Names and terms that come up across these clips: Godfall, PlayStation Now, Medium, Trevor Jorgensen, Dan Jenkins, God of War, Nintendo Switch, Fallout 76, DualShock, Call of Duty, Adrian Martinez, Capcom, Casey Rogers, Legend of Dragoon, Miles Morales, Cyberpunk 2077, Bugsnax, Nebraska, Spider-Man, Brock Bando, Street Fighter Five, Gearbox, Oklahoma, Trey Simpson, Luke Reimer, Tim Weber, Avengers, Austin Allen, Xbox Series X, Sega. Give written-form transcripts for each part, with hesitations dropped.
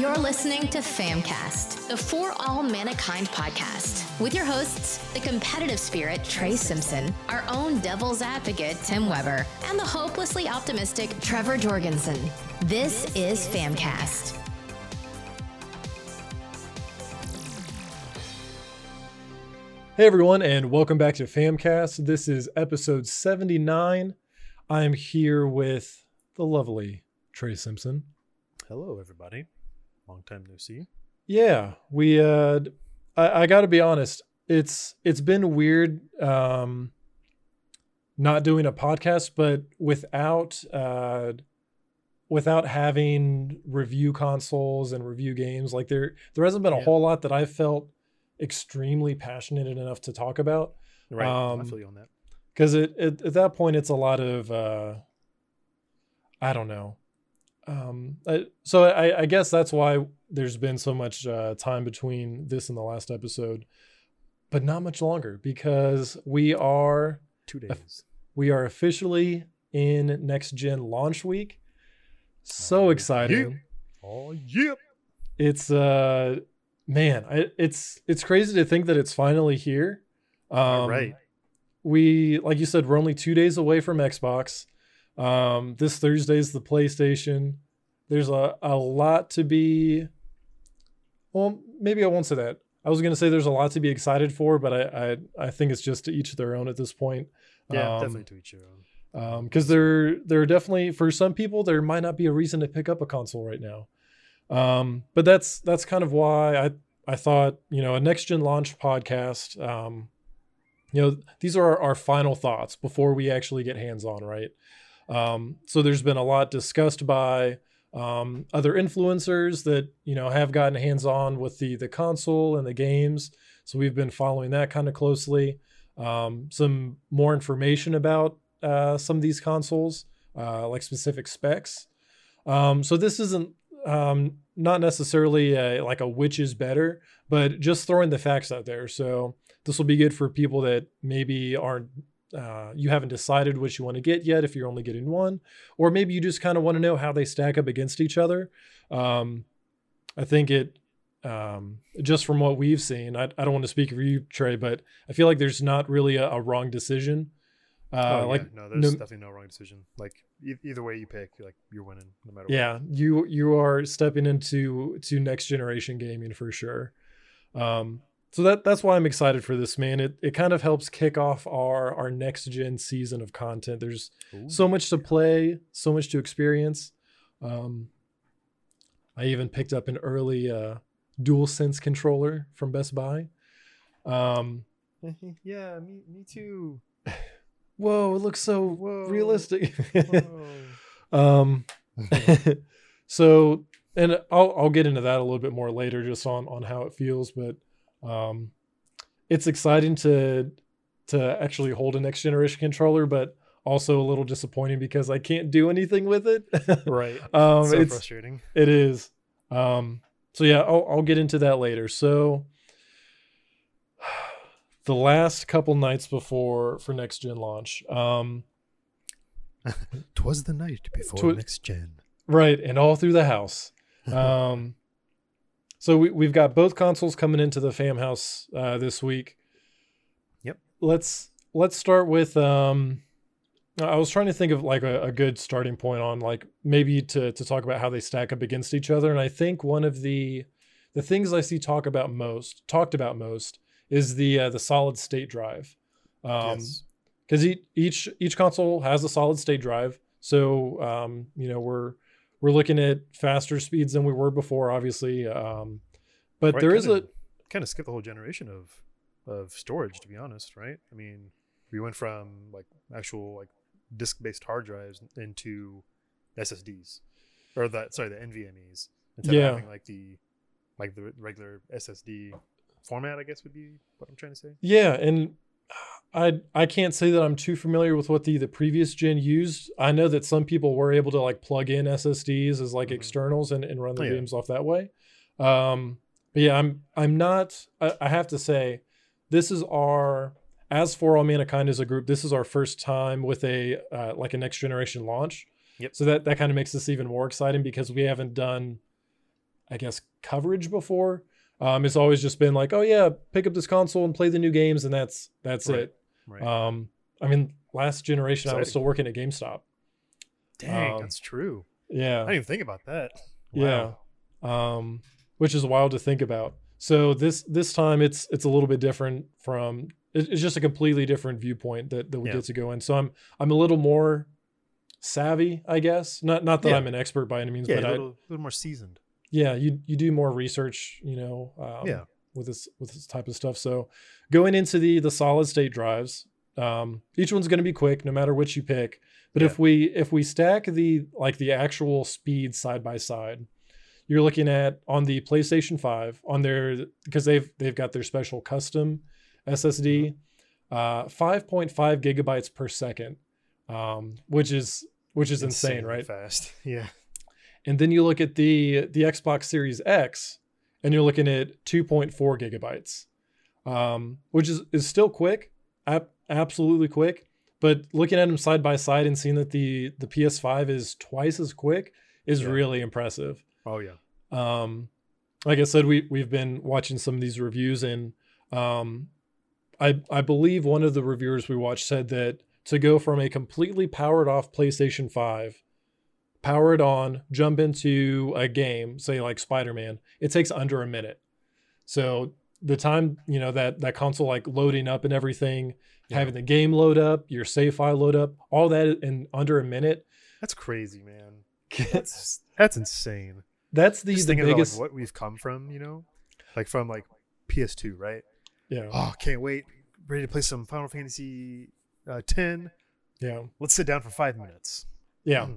You're listening to FamCast, the For All Mankind podcast, with your hosts, the competitive spirit, Trey Simpson, our own devil's advocate, Tim Weber, and the hopelessly optimistic, Trevor Jorgensen. This is FamCast. Hey, everyone, and welcome back to FamCast. This is episode 79. I'm here with the lovely Trey Simpson. Hello, everybody. Long time no see. Yeah, we I gotta be honest, it's been weird not doing a podcast, but without having review consoles and review games. Like there hasn't been a whole lot that I felt extremely passionate enough to talk about. Right. I feel you on that. Because it at that point it's a lot of I don't know. So I guess that's why there's been so much time between this and the last episode, but not much longer, because we are 2 days. We are officially in next gen launch week. So exciting. Yeah. Oh, yeah. It's, man, it's crazy to think that it's finally here. Right. We, like you said, we're only 2 days away from Xbox. This Thursday is the PlayStation. There's a lot to be, well, maybe I won't say that. I was going to say there's a lot to be excited for, but I think it's just to each their own at this point. Yeah, definitely to each their own. Because there are definitely, for some people, there might not be a reason to pick up a console right now. But that's kind of why I thought, you know, a next gen launch podcast, you know, these are our final thoughts before we actually get hands on, right? So there's been a lot discussed by other influencers that, you know, have gotten hands-on with the console and the games. So we've been following that kind of closely. Some more information about some of these consoles, like specific specs. So this isn't not necessarily like a which is better, but just throwing the facts out there. So this will be good for people that maybe aren't, you haven't decided what you want to get yet, if you're only getting one, or maybe you just kind of want to know how they stack up against each other. I think it, just from what we've seen, I don't want to speak for you, Trey, but I feel like there's not really a wrong decision. There's definitely no wrong decision. Like either way you pick, like you're winning no matter what. Yeah. You are stepping into next generation gaming for sure. So that's why I'm excited for this, man. It kind of helps kick off our next gen season of content. There's so much to play, so much to experience. I even picked up an early DualSense controller from Best Buy. Yeah, me too. Whoa, it looks so realistic. So, and I'll get into that a little bit more later, just on how it feels, but. It's exciting to actually hold a next generation controller, but also a little disappointing because I can't do anything with it. Right. It's frustrating. It is. So yeah, I'll get into that later. So the last couple nights for next gen launch, "'Twas the night before next gen." Right. And all through the house. So we've got both consoles coming into the fam house this week. Yep. Let's start with. I was trying to think of like a good starting point on like maybe to talk about how they stack up against each other, and I think one of the things I see talked about most is the solid state drive. Yes. Because each console has a solid state drive, so you know we're looking at faster speeds than we were before, obviously. But right, there is a kind of skip the whole generation of storage, to be honest, right? I mean, we went from like actual like disk-based hard drives into SSDs, or the NVMe's, instead of having like the regular SSD format, I guess would be what I'm trying to say. Yeah, and I can't say that I'm too familiar with what the previous gen used. I know that some people were able to like plug in SSDs as like externals and run the games off that way. But yeah, I'm not, I have to say, this is as For All Mankind as a group, this is our first time with a next generation launch. Yep. So that kind of makes this even more exciting because we haven't done, I guess, coverage before. It's always just been like, oh yeah, pick up this console and play the new games, and that's it. Right. I mean, last generation I was still working at GameStop. Dang, that's true. Yeah, I didn't even think about that. Wow. Yeah, which is wild to think about. So this time it's a little bit different from. It's just a completely different viewpoint that we get to go in. So I'm a little more savvy, I guess. Not that I'm an expert by any means, but a little more seasoned. Yeah, you do more research, you know, with this type of stuff. So going into the solid state drives, each one's going to be quick no matter which you pick. But if we stack the actual speed side by side, you're looking at on the PlayStation 5 on their, because they've got their special custom SSD, 5.5 gigabytes per second, which is insane, right? Fast, yeah. And then you look at the Xbox Series X, and you're looking at 2.4 gigabytes, which is still quick, absolutely quick. But looking at them side by side and seeing that the PS5 is twice as quick is really impressive. Oh yeah. Like I said, we've been watching some of these reviews, and I believe one of the reviewers we watched said that to go from a completely powered off PlayStation 5, power it on, jump into a game, say like Spider-Man, it takes under a minute. So the time, you know, that console like loading up and everything, having the game load up, your save file load up, all that in under a minute. That's crazy, man. That's insane. That's the biggest about, like, what we've come from, you know, like from like PS2, right? Yeah. Oh, can't wait. Ready to play some Final Fantasy 10. Yeah. Let's sit down for 5 minutes. Yeah.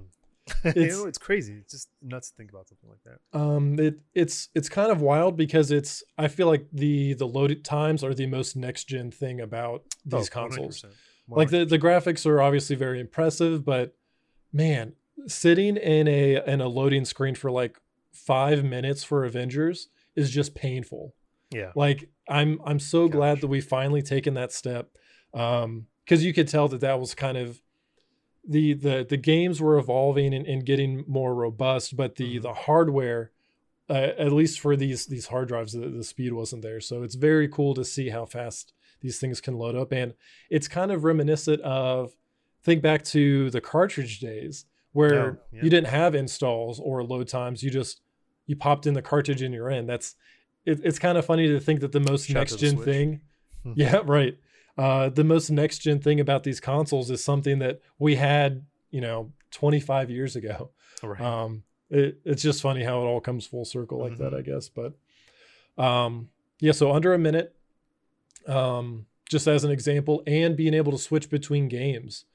It's crazy. It's just nuts to think about something like that. It's kind of wild because it's, I feel like the loaded times are the most next gen thing about these consoles. 100%. Like the graphics are obviously very impressive, but man, sitting in a loading screen for like 5 minutes for Avengers is just painful. Yeah. Like I'm so glad that we finally taken that step. Cause you could tell that was kind of the games were evolving and getting more robust, but the hardware, at least for these hard drives, the speed wasn't there. So it's very cool to see how fast these things can load up. And it's kind of reminiscent of, think back to the cartridge days where you didn't have installs or load times. You popped in the cartridge in your end. It's kind of funny to think that the most next gen thing. Yeah, right. The most next gen thing about these consoles is something that we had, you know, 25 years ago. Right. It's just funny how it all comes full circle like that, I guess. But so under a minute, just as an example, and being able to switch between games,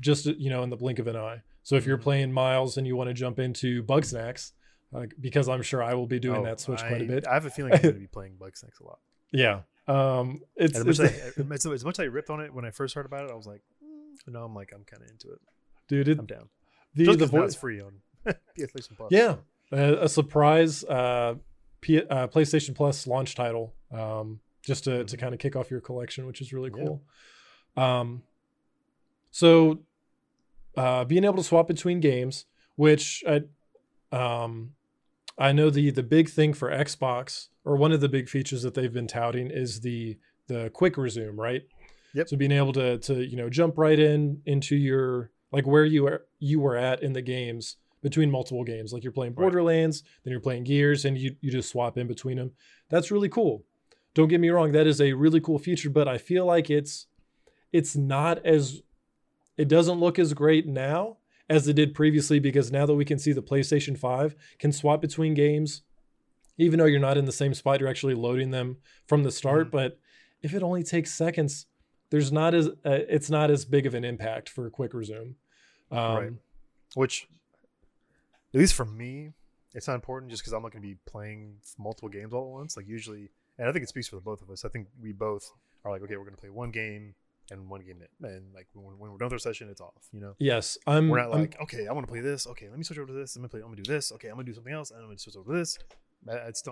just, you know, in the blink of an eye. So if you're playing Miles and you want to jump into Bugsnax, because I'm sure I will be doing that switch quite a bit. I have a feeling I'm going to be playing Bugsnax a lot. Yeah. As much as I ripped on it when I first heard about it, I was like, now I'm like, I'm kind of into it, dude. I'm down. The voice free on PlayStation Plus. Yeah, a surprise PlayStation Plus launch title, just to kind of kick off your collection, which is really cool. Yeah. So being able to swap between games, which I know the big thing for Xbox, or one of the big features that they've been touting, is the quick resume, right? Yep. So being able to you know, jump right into your, like, where you were at in the games, between multiple games, like you're playing Borderlands, then you're playing Gears, and you just swap in between them. That's really cool. Don't get me wrong, that is a really cool feature, but I feel like it doesn't look as great now as it did previously, because now that we can see the PlayStation 5 can swap between games, even though you're not in the same spot, you're actually loading them from the start. But if it only takes seconds, it's not as big of an impact for a quick resume. Right. Which, at least for me, it's not important, just because I'm not going to be playing multiple games all at once. Like usually, and I think it speaks for the both of us. I think we both are like, okay, we're going to play one game, and like when we're done with our session, it's off. You know. Yes, we're not like, okay, I want to play this. Okay, let me switch over to this. I'm gonna do this. Okay, I'm gonna do something else. And I'm gonna switch over to this.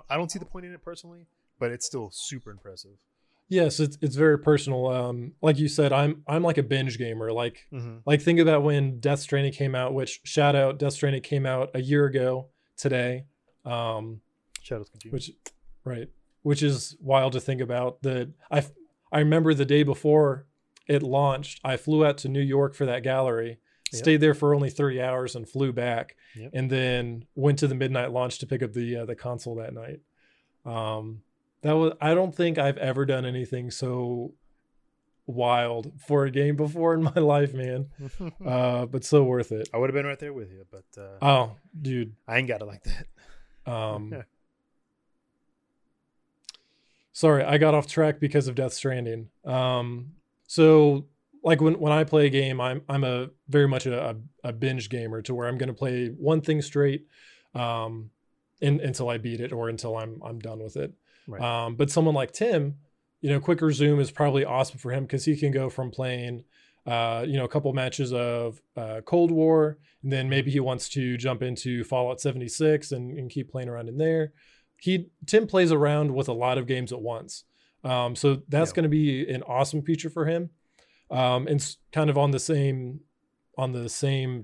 I don't see the point in it personally, but it's still super impressive. Yes, it's very personal. Like you said, I'm like a binge gamer. Like think about when Death Stranding came out, which shout out Death Stranding came out a year ago today. Shadows continue. Which is wild to think about. That I remember the day before it launched, I flew out to New York for that gallery, stayed there for only 3 hours and flew back, and then went to the midnight launch to pick up the console that night. That was, I don't think I've ever done anything so wild for a game before in my life, man. But so worth it. I would have been right there with you, but oh, dude, I ain't got it like that. Sorry, I got off track because of Death Stranding. So like when I play a game, I'm a very much a binge gamer, to where I'm going to play one thing straight until I beat it or until I'm done with it. Right. But someone like Tim, you know, quick resume is probably awesome for him, because he can go from playing, a couple matches of Cold War, and then maybe he wants to jump into Fallout 76 and keep playing around in there. Tim plays around with a lot of games at once. So that's going to be an awesome feature for him. And kind of on the same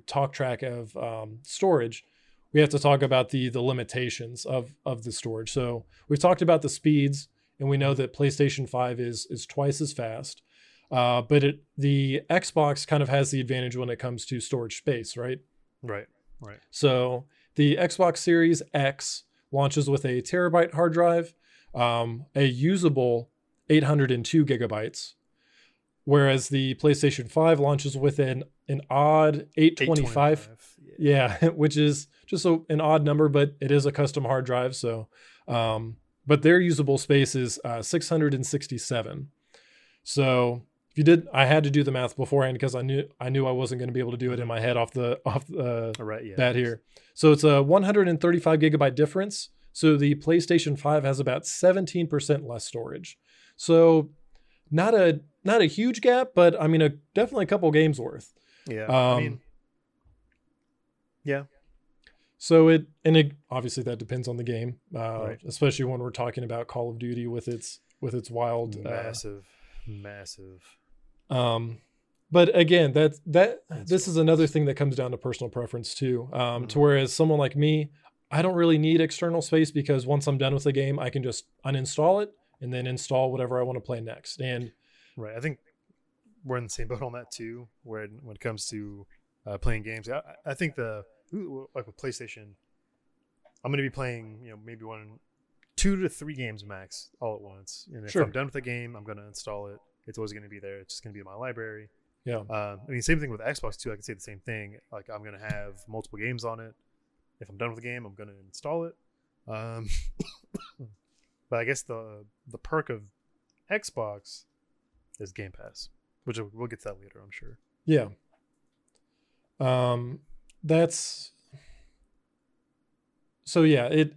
talk track of storage, we have to talk about the limitations of the storage. So we've talked about the speeds, and we know that PlayStation 5 is twice as fast. But the Xbox kind of has the advantage when it comes to storage space, right? Right. So the Xbox Series X launches with a terabyte hard drive, a usable 802 gigabytes. Whereas the PlayStation 5 launches with an odd 825. Which is just an odd number, but it is a custom hard drive. So, but their usable space is 667. So I had to do the math beforehand, because I knew I wasn't going to be able to do it in my head off the bat here. So it's a 135 gigabyte difference. So the PlayStation 5 has about 17% less storage. So not a huge gap, but I mean, definitely a couple games worth. So it obviously that depends on the game, especially when we're talking about Call of Duty with its wild, massive. But again, this is another thing that comes down to personal preference too. To whereas someone like me, I don't really need external space, because once I'm done with the game, I can just uninstall it and then install whatever I want to play next. And I think we're in the same boat on that too. When it comes to playing games, I think like with PlayStation, I'm going to be playing, maybe 2 to 3 games max all at once. And if I'm done with the game, I'm going to install it. It's always going to be there. It's just going to be in my library. Yeah. I mean, same thing with Xbox too. I can say the same thing. Like, I'm going to have multiple games on it. If I'm done with the game, I'm going to install it. But I guess the perk of Xbox is Game Pass, which we'll get to that later, I'm sure. Yeah.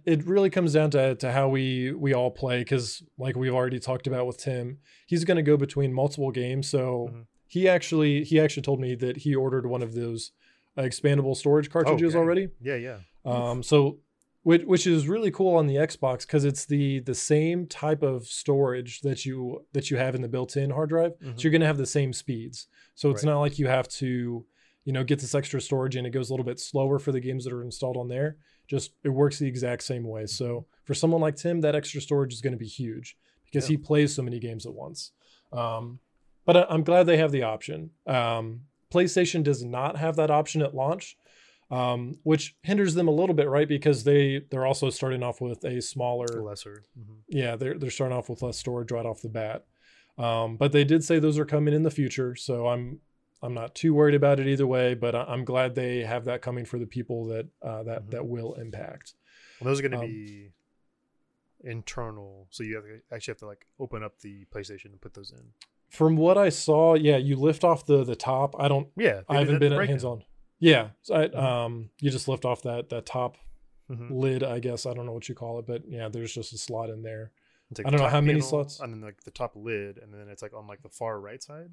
It really comes down to how we all play, because like we've already talked about with Tim, he's going to go between multiple games. So he actually told me that he ordered one of those expandable storage cartridges already. Which is really cool on the Xbox, because it's the same type of storage that you have in the built-in hard drive. So you're going to have the same speeds. So it's not like you have to get this extra storage and it goes a little bit slower for the games that are installed on there. Just it works the exact same way. So for someone like Tim, that extra storage is going to be huge, because he plays so many games at once. But I'm glad they have the option. PlayStation does not have that option at launch, which hinders them a little bit, right? Because they're also starting off with a lesser. They're starting off with less storage right off the bat. But they did say those are coming in the future. So I'm not too worried about it either way, but I'm glad they have that coming for the people that will impact. Well, those are going to be internal, so you have to like open up the PlayStation and put those in. From what I saw, you lift off the top. I don't. Yeah, I haven't been hands on. Yeah, so you just lift off that top lid, I guess. I don't know what you call it, but there's just a slot in there. Like I don't know how many slots. And then like the top lid, and then it's like on like the far right side,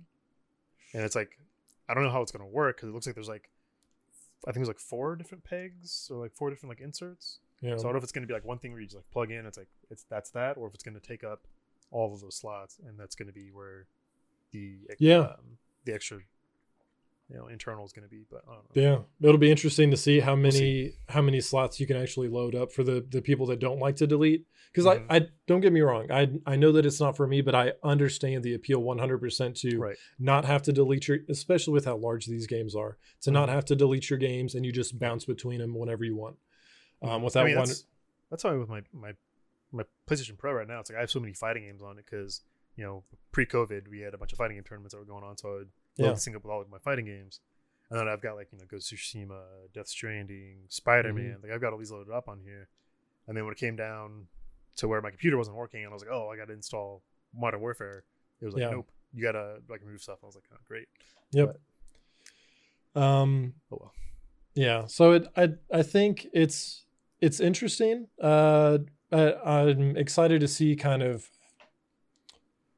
and it's like. I don't know how it's going to work, because it looks like there's like, I think there's like 4 different pegs or like 4 different like inserts. So I don't know if it's going to be like one thing where you just like plug in, it's that, or if it's going to take up all of those slots, and that's going to be where the extra internal is going to be, but I don't know. Yeah, it'll be interesting to see how many slots you can actually load up for the people that don't like to delete. Because I don't, get me wrong, I know that it's not for me, but I understand the appeal 100% to not have to delete your, especially with how large these games are, to not have to delete your games and you just bounce between them whenever you want. Without that's how I with my PlayStation Pro right now. It's like I have so many fighting games on it because pre-COVID we had a bunch of fighting game tournaments that were going on, so I would sync up with all of my fighting games, and then I've got like Ghost of Tsushima, Death Stranding, Spider-Man. Like I've got all these loaded up on here, and then when it came down to where my computer wasn't working, and I was like, oh, I got to install Modern Warfare. It was like, nope, you got to remove stuff. I was like, oh, great. Yep. But, oh well. Yeah. So I think it's interesting. I'm excited to see kind of.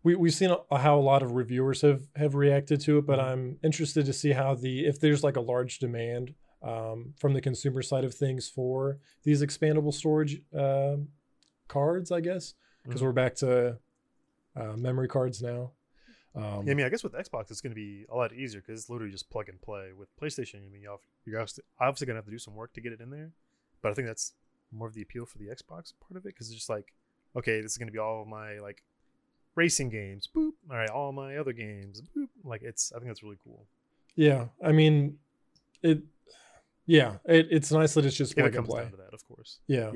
We've seen how a lot of reviewers have reacted to it, but I'm interested to see how if there's like a large demand from the consumer side of things for these expandable storage cards, I guess, because we're back to memory cards now. I mean, I guess with Xbox, it's going to be a lot easier because it's literally just plug and play. With PlayStation, I mean, you're obviously going to have to do some work to get it in there, but I think that's more of the appeal for the Xbox part of it, because it's just like, okay, this is going to be all of my like racing games, boop, all right, all my other games, boop. Like I think that's really cool. Yeah, I mean, it's nice that it's just plug and play. Down to that, of course. Yeah.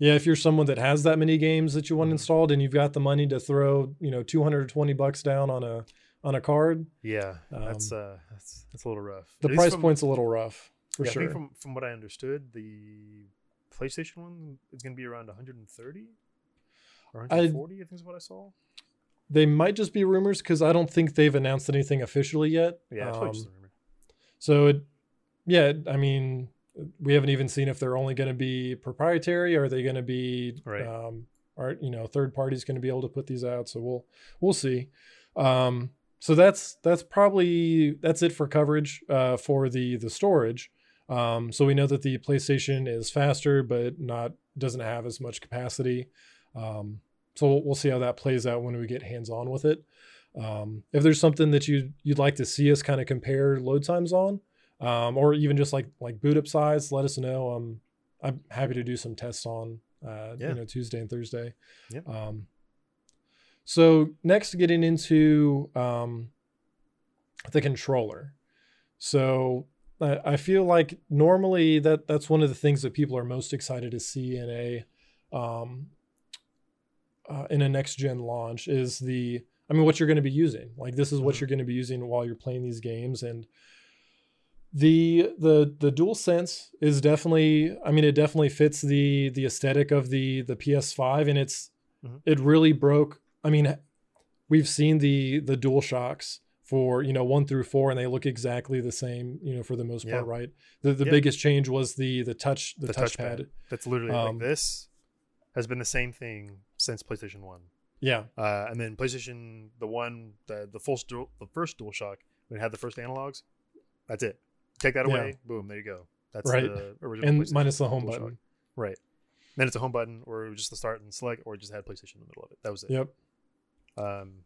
If you're someone that has that many games that you want installed, and you've got the money to throw, $220 down on a card. Yeah, that's a little rough. The price point's a little rough for sure. I think from what I understood, the PlayStation one is going to be around 130 or 140. I think is what I saw. They might just be rumors because I don't think they've announced anything officially yet. Yeah, it's just a rumor. So, I mean, we haven't even seen if they're only going to be proprietary. Or are they going to be, third parties going to be able to put these out? So we'll see. So that's it for coverage for the storage. So we know that the PlayStation is faster, but doesn't have as much capacity. So we'll see how that plays out when we get hands-on with it. If there's something that you'd like to see us kind of compare load times on, or even just like boot up size, let us know. I'm happy to do some tests on Tuesday and Thursday. Yeah. So next, getting into the controller. So I feel like normally that's one of the things that people are most excited to see in a next gen launch is what you're going to be using. Like this is what you're going to be using while you're playing these games. And the DualSense is definitely, it definitely fits the aesthetic of the PS5, and it really broke. We've seen the DualShocks for, 1 through 4, and they look exactly the same, for the most part, right? The biggest change was the touchpad. That's literally like this has been the same thing since PlayStation 1. Yeah. And then PlayStation, the first DualShock, when it had the first analogs, that's it. Take that away, boom, there you go. That's right. The original and minus the home button. Right. Then it's a home button, or just the start and select, or just had PlayStation in the middle of it. That was it. Yep. Coming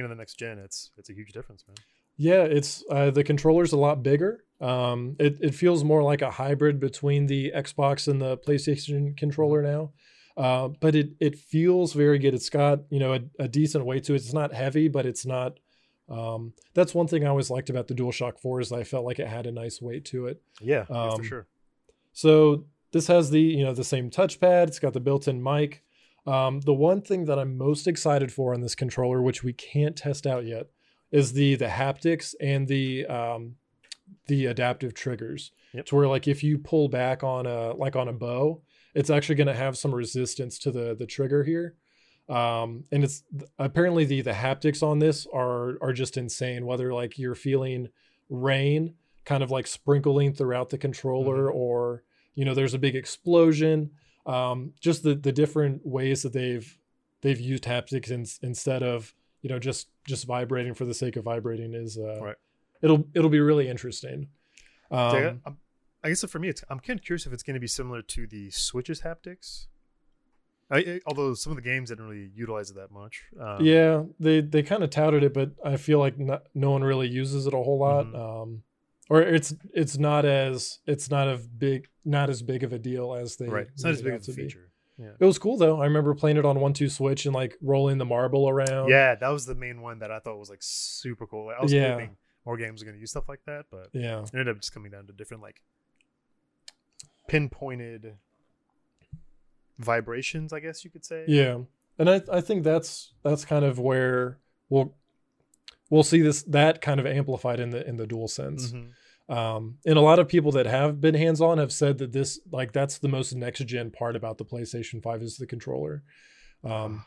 into the next gen, it's a huge difference, man. Yeah, it's the controller's a lot bigger. It feels more like a hybrid between the Xbox and the PlayStation controller now. But it feels very good. It's got, a decent weight to it. It's not heavy, but it's not. That's one thing I always liked about the DualShock 4 is I felt like it had a nice weight to it. Yeah, for sure. So this has the same touchpad. It's got the built-in mic. The one thing that I'm most excited for on this controller, which we can't test out yet, is the haptics and the adaptive triggers. Yep. To where if you pull back on a bow, it's actually going to have some resistance to the trigger here. And it's apparently the haptics on this are just insane, whether you're feeling rain kind of sprinkling throughout the controller, or, there's a big explosion, just the different ways that they've used haptics instead of, just vibrating for the sake of vibrating is, it'll be really interesting. I guess for me, I'm kind of curious if it's going to be similar to the Switch's haptics, Although some of the games didn't really utilize it that much. Yeah, they kind of touted it, but I feel like no one really uses it a whole lot. Mm-hmm. Or it's not as big of a deal as they. Right, it's not as big of a feature. Yeah. It was cool though. I remember playing it on 1-2 Switch and like rolling the marble around. Yeah, that was the main one that I thought was like super cool. I was hoping more games are going to use stuff like that, but yeah, it ended up just coming down to different like pinpointed vibrations, I guess you could say. Yeah, and I think that's kind of where we'll see that kind of amplified in the DualSense. Mm-hmm. And a lot of people that have been hands-on have said that that's the most next-gen part about the PlayStation 5 is the controller. We'll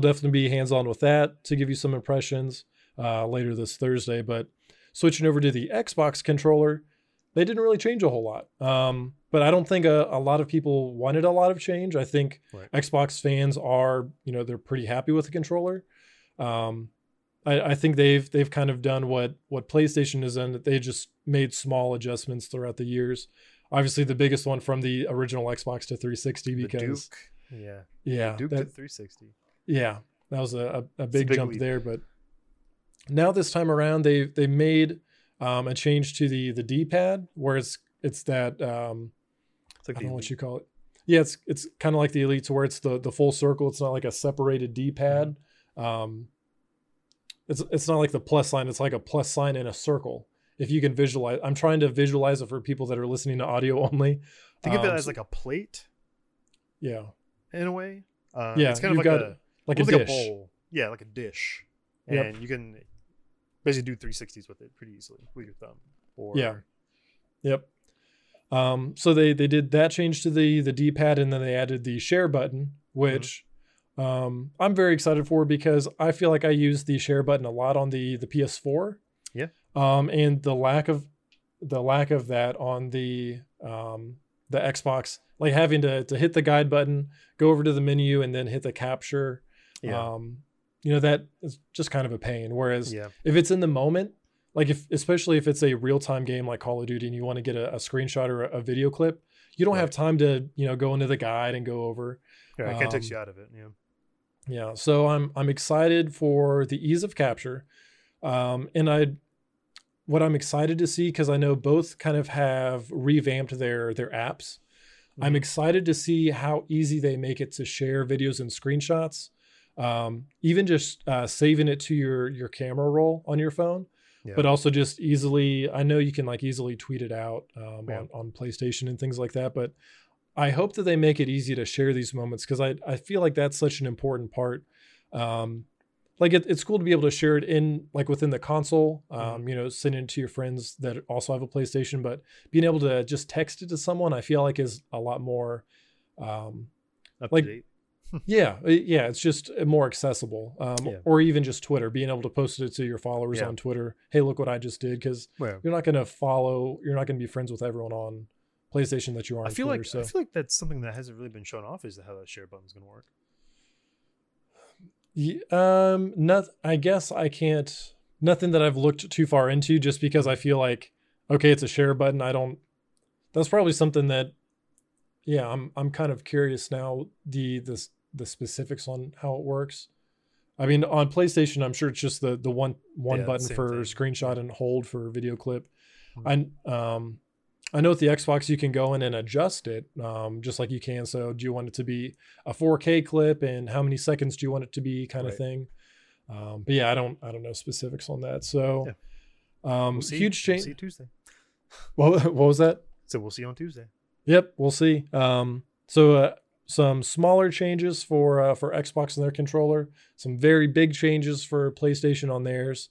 definitely be hands-on with that to give you some impressions later this Thursday. But switching over to the Xbox controller, they didn't really change a whole lot. But I don't think a lot of people wanted a lot of change. I think Xbox fans are, they're pretty happy with the controller. I think they've kind of done what PlayStation has done, that they just made small adjustments throughout the years. Obviously, the biggest one from the original Xbox to 360 because the Duke. The Duke to 360. Yeah, that was a big jump leap there. But now this time around, they made a change to the D-pad, where it's that it's like I don't know what you call it. Yeah, it's kind of like the Elite, to where it's the full circle. It's not like a separated D-pad. It's not like the plus sign. It's like a plus sign in a circle. If you can visualize, I'm trying to visualize it for people that are listening to audio only. Think of it as like a plate. Yeah. In a way. It's kind of like a dish. Like a bowl. Yeah, like a dish. And you can basically do 360s with it pretty easily with your thumb. So they did that change to the D-pad, and then they added the share button, which... Mm-hmm. I'm very excited for, because I feel like I use the share button a lot on the PS4. Yeah. And the lack of that on the Xbox, like having to hit the guide button, go over to the menu, and then hit the capture. Yeah. That is just kind of a pain. Whereas if it's in the moment, like especially if it's a real-time game like Call of Duty and you want to get a screenshot or a video clip, you don't have time to, go into the guide and go over. Yeah, it kind of takes you out of it. Yeah. Yeah. So I'm excited for the ease of capture. What I'm excited to see, because I know both kind of have revamped their apps. Mm-hmm. I'm excited to see how easy they make it to share videos and screenshots. Even just saving it to your camera roll on your phone. Yeah. But also just easily, I know you can like easily tweet it out on PlayStation and things like that. But I hope that they make it easy to share these moments, because I feel like that's such an important part. It's cool to be able to share it in like within the console, send it to your friends that also have a PlayStation. But being able to just text it to someone, I feel like is a lot more up to date. It's just more accessible. Or even just Twitter, being able to post it to your followers on Twitter. Hey, look what I just did, because you're not going to follow. You're not going to be friends with everyone on PlayStation that you are on Twitter. I feel like that's something that hasn't really been shown off, is how that share button's going to work. Yeah, I guess I can't. Nothing that I've looked too far into, just because I feel like it's a share button. I don't. That's probably something that. Yeah, I'm kind of curious now the specifics on how it works. I mean, on PlayStation, I'm sure it's just the one button for screenshot and hold for video clip. Mm-hmm. I know with the Xbox you can go in and adjust it just like you can. So do you want it to be a 4K clip, and how many seconds do you want it to be, kind of thing. But yeah, I don't know specifics on that. So we'll see. Huge change. We'll see Tuesday. What was that? So we'll see on Tuesday. Yep, we'll see. Some smaller changes for Xbox and their controller. Some very big changes for PlayStation on theirs.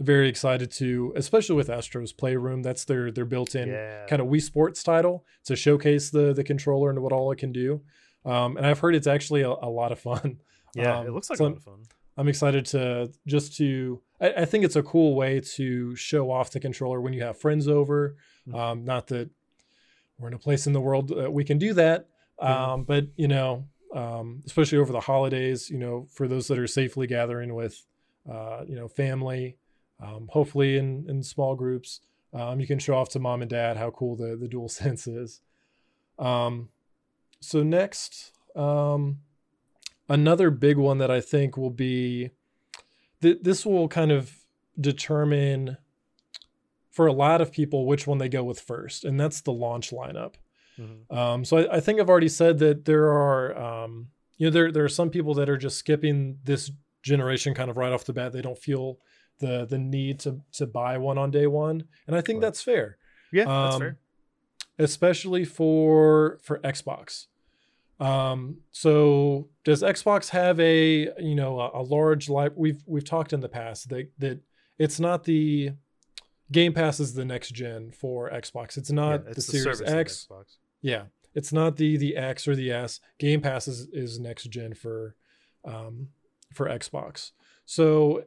Very excited to, especially with Astro's Playroom. That's their built-in kind of Wii Sports title, to showcase the controller and what all it can do. And I've heard it's actually a lot of fun. Yeah, it looks like a lot of fun. I'm excited I think it's a cool way to show off the controller when you have friends over. Mm-hmm. Not that we're in a place in the world that we can do that. But, especially over the holidays, for those that are safely gathering with, family, hopefully in small groups, you can show off to mom and dad how cool the DualSense is. So next, another big one that I think will be, this will kind of determine for a lot of people which one they go with first, and that's the launch lineup. Mm-hmm. So I think I've already said that there are, there are some people that are just skipping this generation kind of right off the bat. They don't feel the need to buy one on day one. And I think that's fair. Yeah, that's fair. Especially for Xbox. So does Xbox have a large library? We've talked in the past that it's not the Game Pass is the next gen for Xbox. It's not it's the Series X. Yeah. It's not the X or the S. Game Pass is next gen for Xbox. So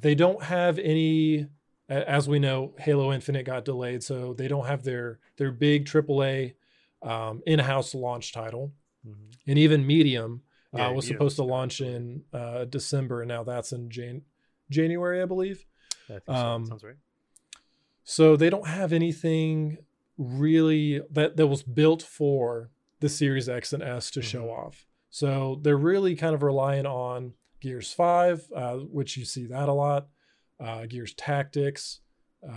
they don't have any, as we know, Halo Infinite got delayed, so they don't have their big AAA in-house launch title. Mm-hmm. And even Medium was supposed to launch in December, and now that's in January, I believe. I think so. Sounds right. So they don't have anything really that was built for the Series X and S to mm-hmm. show off. So they're really kind of relying on Gears 5, which you see that a lot. Gears Tactics.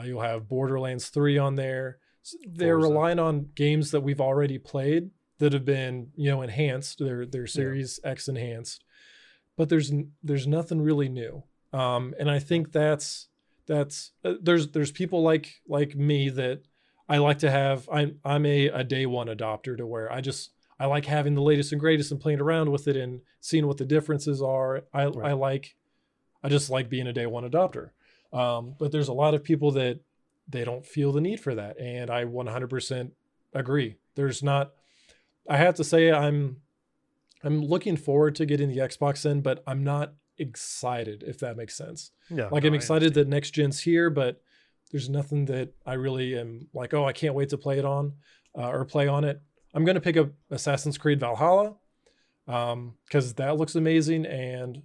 You'll have Borderlands 3 on there. So they're relying on games that we've already played that have been, enhanced. They're Series X enhanced, but there's nothing really new. And I think that's there's people like me that I like to have. I'm a day one adopter to where I like having the latest and greatest and playing around with it and seeing what the differences are. I just like being a day one adopter. But there's a lot of people that they don't feel the need for that. And I 100% agree. I have to say I'm looking forward to getting the Xbox in, but I'm not excited, if that makes sense. Yeah, I'm excited that next gen's here, but there's nothing that I really am like, oh, I can't wait to play it on or play on it. I'm going to pick up Assassin's Creed Valhalla because that looks amazing. And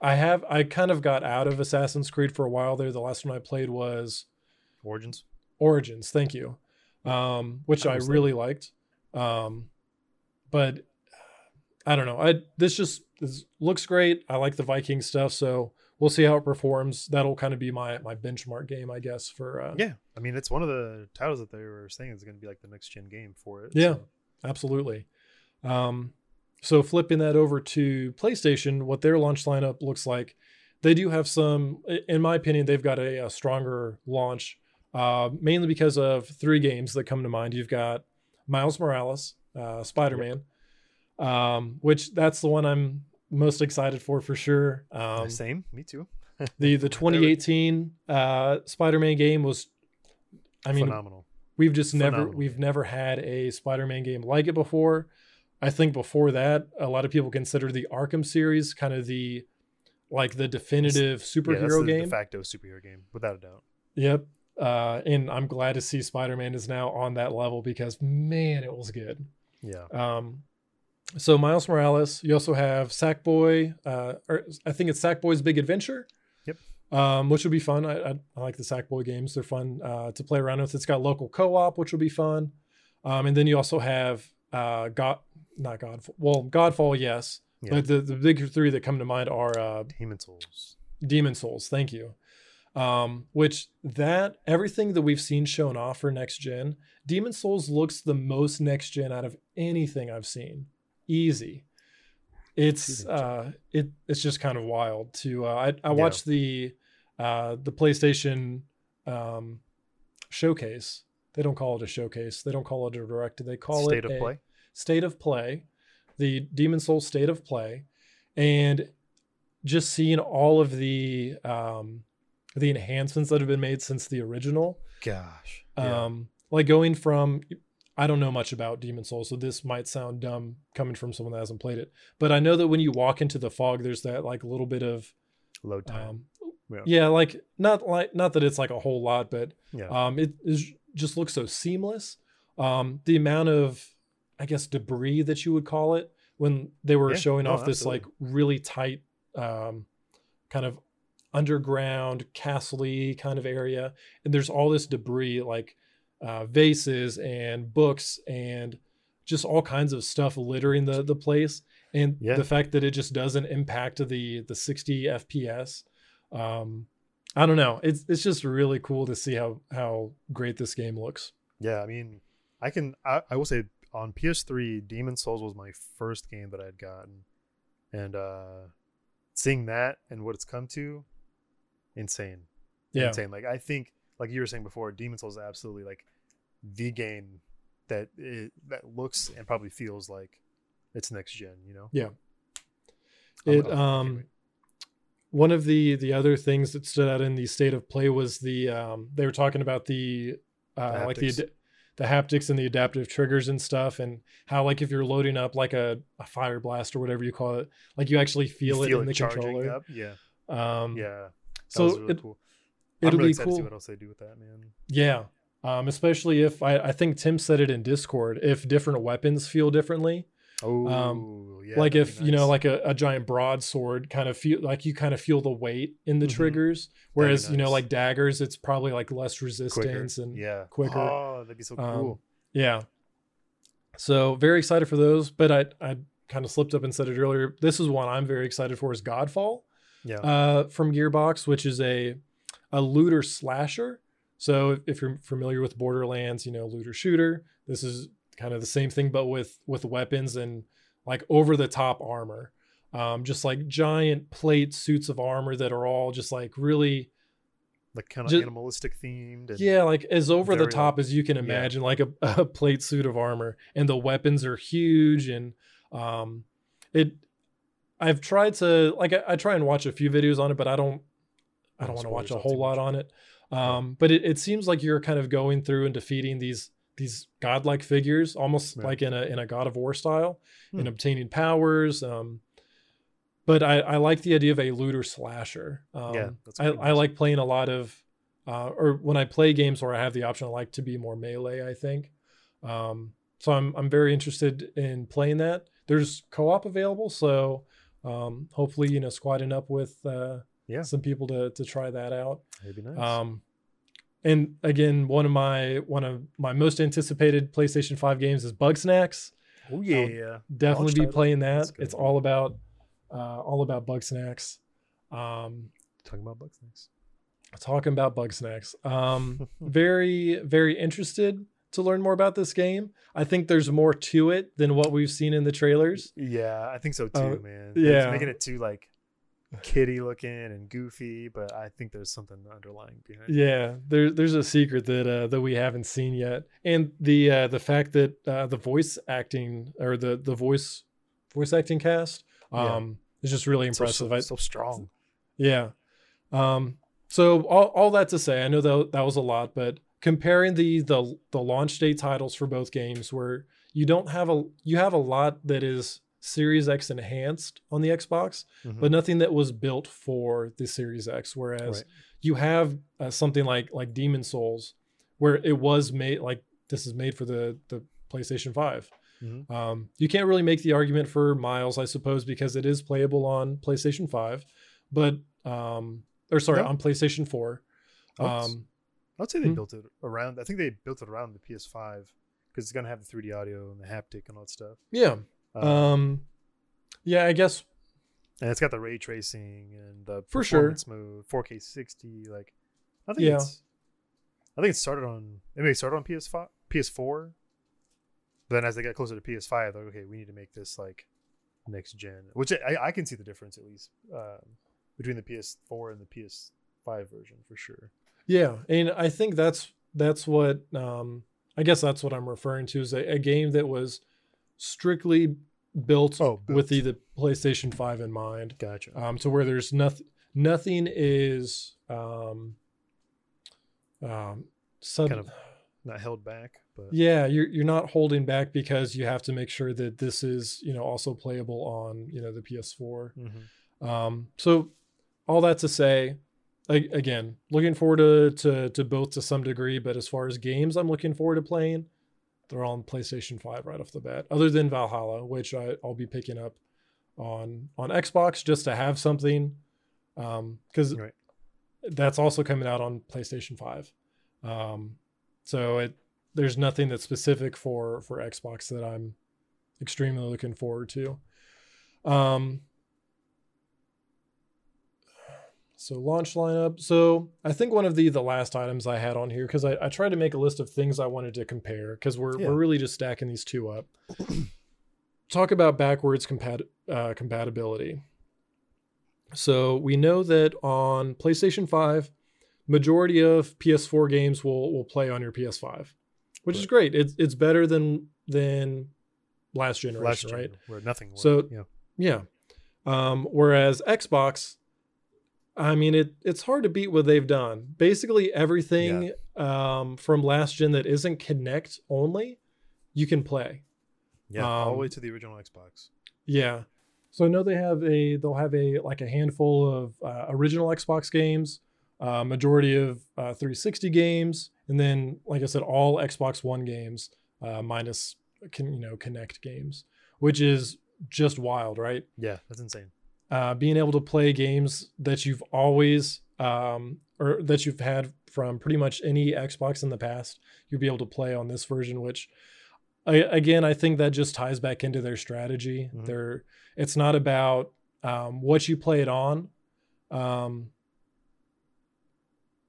I kind of got out of Assassin's Creed for a while there. The last one I played was Origins. Thank you. Which I really liked. But I don't know. This looks great. I like the Viking stuff, so we'll see how it performs. That'll kind of be my benchmark game, I guess, for I mean, it's one of the titles that they were saying is going to be like the next gen game for it. Yeah, so. Absolutely. So flipping that over to PlayStation, what their launch lineup looks like, they do have some, in my opinion, they've got a stronger launch, mainly because of three games that come to mind. You've got Miles Morales, Spider-Man, which that's the one I'm most excited for sure. Same, me too. the 2018 Spider-Man game was, I mean, phenomenal. We've just never had a Spider-Man game like it before. I think before that, a lot of people consider the Arkham series kind of the definitive superhero that's the game, de facto superhero game, without a doubt. Yep. And I'm glad to see Spider-Man is now on that level because, man, it was good. Yeah. So Miles Morales. You also have Sackboy. Or I think it's Sackboy's Big Adventure. Yep. Which will be fun. I like the Sackboy games. They're fun to play around with. It's got local co-op, which will be fun. And then you also have Godfall, yes. Yeah. But the big three that come to mind are Demon's Souls, thank you. Which everything that we've seen shown off for next gen, Demon's Souls looks the most next gen out of anything I've seen. Easy. It's just kind of wild to I watched the PlayStation showcase. They don't call it a showcase. They don't call it a direct. They call it State of Play, the Demon's Souls State of Play, and just seeing all of the enhancements that have been made since the original. Gosh, like going from, I don't know much about Demon's Souls, so this might sound dumb coming from someone that hasn't played it, but I know that when you walk into the fog, there's that like little bit of load time. Like not that it's like a whole lot, but just looks so seamless. The amount of, I guess, debris that you would call it when they were showing off this like really tight kind of underground castle-y kind of area. And there's all this debris like vases and books and just all kinds of stuff littering the place. And the fact that it just doesn't impact the 60 FPS. I don't know. It's just really cool to see how great this game looks. Yeah, I mean, I will say on PS3, Demon's Souls was my first game that I had gotten. And seeing that and what it's come to, insane. Yeah. Insane. Like, I think, like you were saying before, Demon's Souls is absolutely like the game that looks and probably feels like it's next gen, you know? Yeah. One of the other things that stood out in the state of play was they were talking about the like the haptics and the adaptive triggers and stuff, and how like if you're loading up like a fire blast or whatever you call it, like you actually feel it in the controller. Up. Yeah. So was really cool. It'll really be cool to see what else they do with that, man. Yeah. Especially if I think Tim said it in Discord, if different weapons feel differently. Oh, yeah, like if nice. You know, like a giant broadsword kind of feel like you kind of feel the weight in the triggers, whereas nice. You know, like daggers, it's probably like less resistance quicker. And quicker. Oh, that'd be so cool. Yeah, so very excited for those. But I kind of slipped up and said it earlier. This is one I'm very excited for, is Godfall. Yeah, from Gearbox, which is a looter slasher. So if you're familiar with Borderlands, you know, looter shooter, this is kind of the same thing, but with weapons and like over the top armor, just like giant plate suits of armor that are all just like really like kind of animalistic themed. And yeah. Like as over the top as you can imagine, like a plate suit of armor, and the weapons are huge. And, I've tried to like, I try and watch a few videos on it, but I don't want to watch a whole lot on it. But it seems like you're kind of going through and defeating these godlike figures, almost like in a God of War style, and obtaining powers. But I like the idea of a looter slasher. I like playing a lot of, or when I play games where I have the option, I like to be more melee, I think. So I'm very interested in playing that. There's co-op available, so hopefully, you know, squadding up with some people to try that out. That'd be nice. And again, one of my most anticipated PlayStation 5 games is Bugsnax. Oh yeah, I'll definitely be playing that. It's all about Bugsnax. Talking about Bugsnax. Talking about Bugsnax. Very, very interested to learn more about this game. I think there's more to it than what we've seen in the trailers. Yeah, I think so too, man. Yeah, it's making it too like kiddie looking and goofy, but I think there's something underlying behind it. Yeah, there's a secret that we haven't seen yet. And the fact that the voice acting, or the voice acting cast is just really impressive. So strong. Yeah. So all that to say, I know that was a lot, but comparing the launch day titles for both games, where you don't have you have a lot that is Series X enhanced on the Xbox, but nothing that was built for the Series X, whereas you have something like Demon's Souls, where it was made, like this is made for the PlayStation 5. You can't really make the argument for Miles, I suppose, because it is playable on PlayStation 5, but on PlayStation 4. I'd say they built it around, I think they built it around the PS5, because it's going to have the 3D audio and the haptic and all that stuff. Yeah. I guess, and it's got the ray tracing and the performance mode, 4K 60. Like, I think it started on PS4. But then as they got closer to PS5, they're like, okay, we need to make this like next gen. Which I can see the difference at least between the PS4 and the PS5 version for sure. Yeah, and I think that's what I guess that's what I'm referring to, is a game that was strictly built with the PlayStation 5 in mind. Gotcha. To where there's nothing is kind of not held back, but you're not holding back, because you have to make sure that this is, you know, also playable on, you know, the PS4. So all that to say, again, looking forward to both to some degree, but as far as games I'm looking forward to playing, they're all on PlayStation 5 right off the bat, other than Valhalla, which I'll be picking up on Xbox just to have something, because that's also coming out on PlayStation 5. So there's nothing that's specific for Xbox that I'm extremely looking forward to. So launch lineup. So I think one of the last items I had on here, because I tried to make a list of things I wanted to compare, because we're really just stacking these two up. Talk about backwards compatibility. So we know that on PlayStation 5, majority of PS4 games will play on your PS5, which is great. It's better than last generation, right? Where nothing worked. So whereas Xbox, I mean, it's hard to beat what they've done. Basically everything from last gen that isn't Kinect only, you can play. Yeah, all the way to the original Xbox. Yeah. So I know they'll have like a handful of original Xbox games, majority of 360 games, and then like I said, all Xbox One games minus Kinect games, which is just wild, right? Yeah, that's insane. Being able to play games that you've always or that you've had from pretty much any Xbox in the past, you'll be able to play on this version, which again, I think that just ties back into their strategy. Mm-hmm. It's not about what you play it on.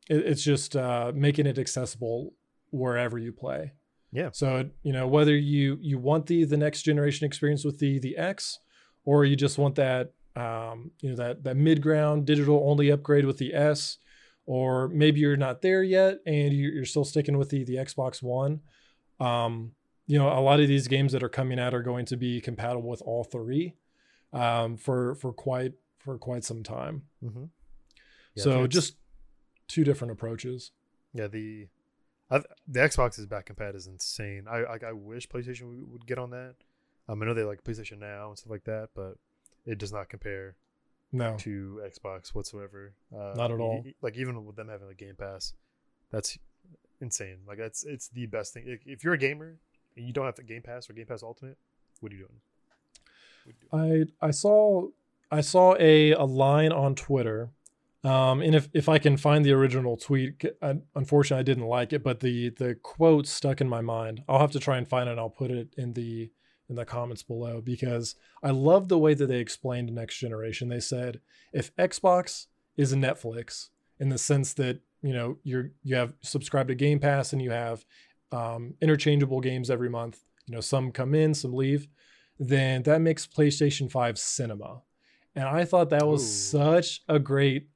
It's just making it accessible wherever you play. Yeah. So, whether you want the next generation experience with the X, or you just want that, that mid-ground digital only upgrade with the S, or maybe you're not there yet and you're still sticking with the Xbox One. A lot of these games that are coming out are going to be compatible with all three for quite some time. Mm-hmm. Yeah, so just two different approaches. Yeah, the Xbox's back compat is insane. I wish PlayStation would get on that. I know they like PlayStation Now and stuff like that, but it does not compare to Xbox whatsoever. Not at all. Like even with them having the Game Pass, that's insane. Like it's the best thing. If you're a gamer and you don't have the Game Pass or Game Pass Ultimate, what are you doing? I saw a line on Twitter, and if I can find the original tweet, unfortunately I didn't like it, but the quote stuck in my mind. I'll have to try and find it. And I'll put it in the comments below, because I love the way that they explained next generation. They said, if Xbox is Netflix in the sense that, you have subscribed to Game Pass and you have interchangeable games every month, some come in, some leave, then that makes PlayStation 5 Cinema. And I thought that was such a great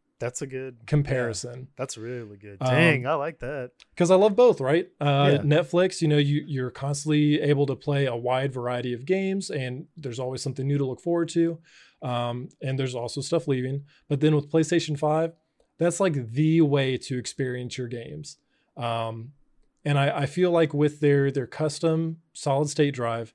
comparison. Yeah, that's really good. Dang, I like that. Because I love both, right? Netflix, you're constantly able to play a wide variety of games, and there's always something new to look forward to. And there's also stuff leaving. But then with PlayStation 5, that's like the way to experience your games. And I feel like with their custom solid state drive,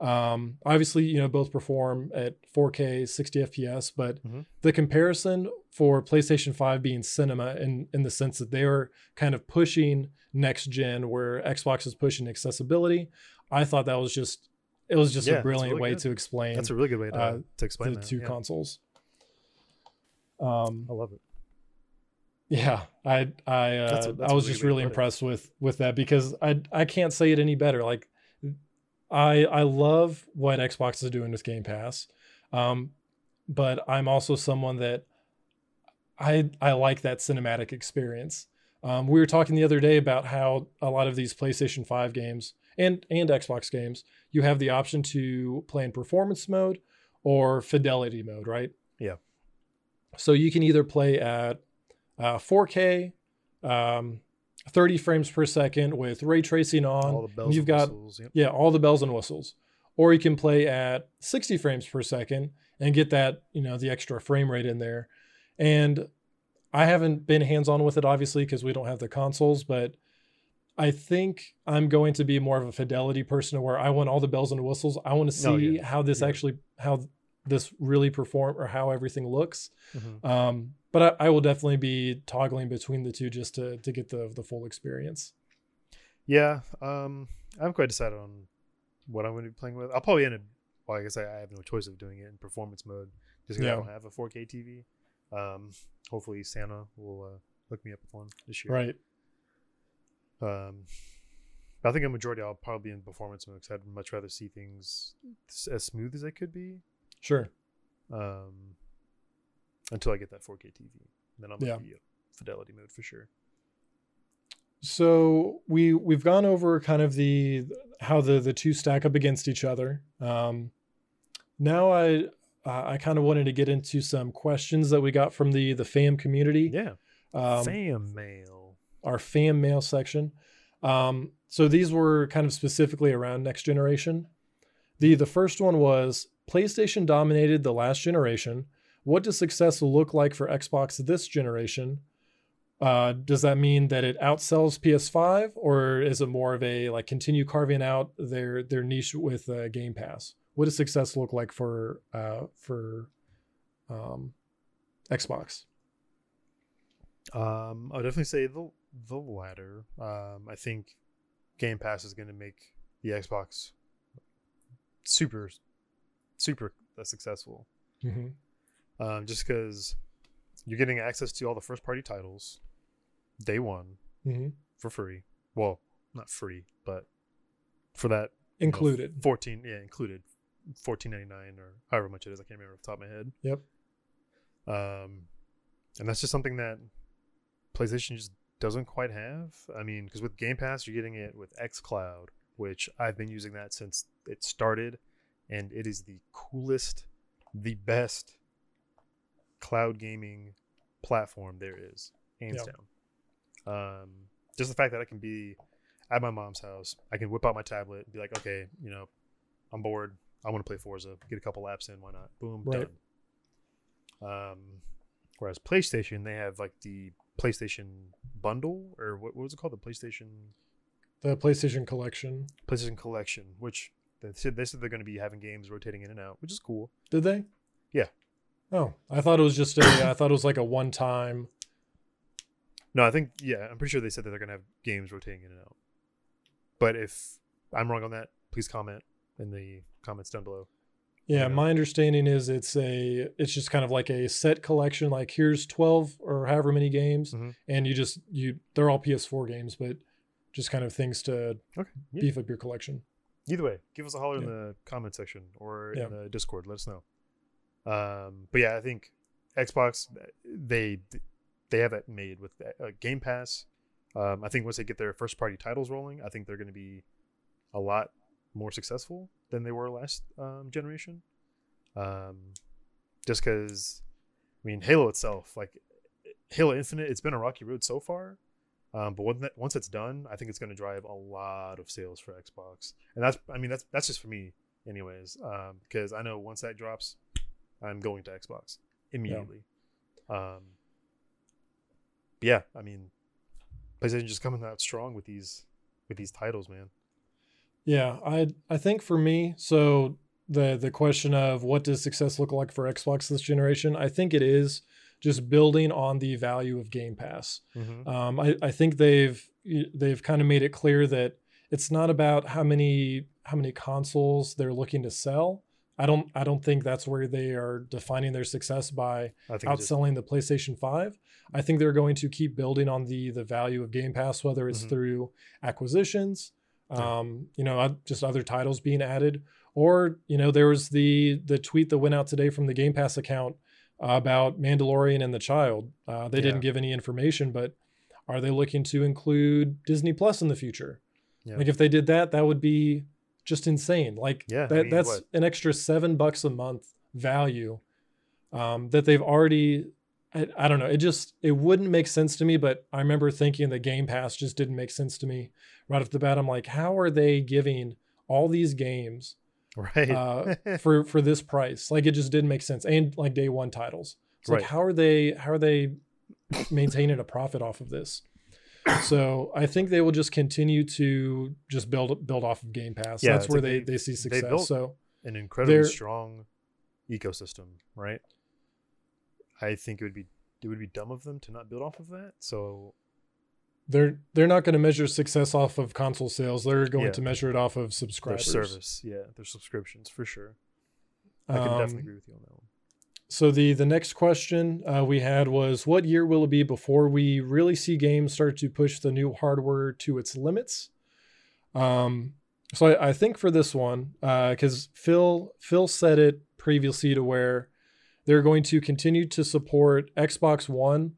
obviously, both perform at 4K, 60 FPS, but the comparison for PlayStation 5 being cinema in the sense that they are kind of pushing next gen where Xbox is pushing accessibility. I thought that was a brilliant really way good. To explain. That's a really good way to explain the two consoles. I love it. Yeah, I was just really impressed with that, because I can't say it any better. Like I love what Xbox is doing with Game Pass, but I'm also someone that I like that cinematic experience. We were talking the other day about how a lot of these PlayStation 5 games and Xbox games, you have the option to play in performance mode or fidelity mode, right? Yeah. So you can either play at 4K, 30 frames per second with ray tracing on. All the bells and whistles. Yep. Yeah, all the bells and whistles. Or you can play at 60 frames per second and get that, the extra frame rate in there. And I haven't been hands-on with it, obviously, because we don't have the consoles, but I think I'm going to be more of a fidelity person where I want all the bells and whistles. I want to see how this really perform or how everything looks. Mm-hmm. But I will definitely be toggling between the two just to get the full experience. Yeah, I'm quite decided on what I'm going to be playing with. I'll probably end up, well, I guess I have no choice of doing it in performance mode just because I don't have a 4K TV. Hopefully Santa will hook me up with one this year. Right. But I think a majority I'll probably be in performance mode because I'd much rather see things as smooth as they could be. Sure. Until I get that 4K TV. Then I'm going to be in fidelity mode for sure. So we've gone over kind of how the two stack up against each other. Now I kind of wanted to get into some questions that we got from the fam community. Yeah. Fam mail. Our fam mail section. So these were kind of specifically around next generation. The first one was, PlayStation dominated the last generation. What does success look like for Xbox this generation? Does that mean that it outsells PS5, or is it more of a like continue carving out their niche with Game Pass? What does success look like for Xbox? I would definitely say the latter. I think Game Pass is going to make the Xbox super successful. Mm-hmm. Just because you're getting access to all the first party titles day one for free. Well, not free, but for that included, included $14.99 or however much it is. I can't remember off the top of my head. Yep. And that's just something that PlayStation just doesn't quite have. I mean, because with Game Pass, you're getting it with xCloud, which I've been using that since it started, and it is the coolest, the best cloud gaming platform there is, hands down. Just the fact that I can be at my mom's house, I can whip out my tablet and be like, okay, I'm bored, I want to play Forza, get a couple laps in, why not, boom, right. Done. Whereas PlayStation, they have like the PlayStation bundle, or what was it called, the PlayStation collection, which they said they're going to be having games rotating in and out, which is cool. Did they? Yeah. Oh, I thought it was just I thought it was like a one-time. No, I think, I'm pretty sure they said that they're going to have games rotating in and out. But if I'm wrong on that, please comment in the comments down below. Yeah, my understanding is it's just kind of like a set collection, like here's 12 or however many games, and they're all PS4 games, but just kind of things to beef up your collection. Either way, give us a holler in the comment section or in the Discord. Let us know. But yeah, I think Xbox, they have that made with Game Pass. I think once they get their first party titles rolling, I think they're going to be a lot more successful than they were last generation. Just because, I mean, Halo itself, like Halo Infinite, it's been a rocky road so far. But once it's done, I think it's going to drive a lot of sales for Xbox. And that's just for me anyways, because I know once that drops, I'm going to Xbox immediately. Yeah. I mean, PlayStation just coming out strong with these titles, man. Yeah, I think for me, so the question of what does success look like for Xbox this generation, I think it is just building on the value of Game Pass. I think they've kind of made it clear that it's not about how many consoles they're looking to sell. I don't think that's where they are defining their success by outselling the PlayStation 5. I think they're going to keep building on the value of Game Pass, whether it's through acquisitions, just other titles being added, or there was the tweet that went out today from the Game Pass account about Mandalorian and the Child. They didn't give any information, but are they looking to include Disney Plus in the future? Yeah. Like if they did that, that would be just insane. Like that's what? An extra $7 a month value that they've already, I don't know. It wouldn't make sense to me, but I remember thinking that Game Pass just didn't make sense to me right off the bat. I'm like, how are they giving all these games for this price? Like it just didn't make sense. And like day one titles. It's like, how are they maintaining a profit off of this? So I think they will just continue to just build off of Game Pass. Yeah, that's where like they see success. They built an incredibly strong ecosystem, right? I think it would be dumb of them to not build off of that. So they're not going to measure success off of console sales. They're going to measure it off of subscribers. Their service, their subscriptions for sure. I can definitely agree with you on that one. So the next question we had was, what year will it be before we really see games start to push the new hardware to its limits? So I think for this one, because Phil said it previously to where they're going to continue to support Xbox One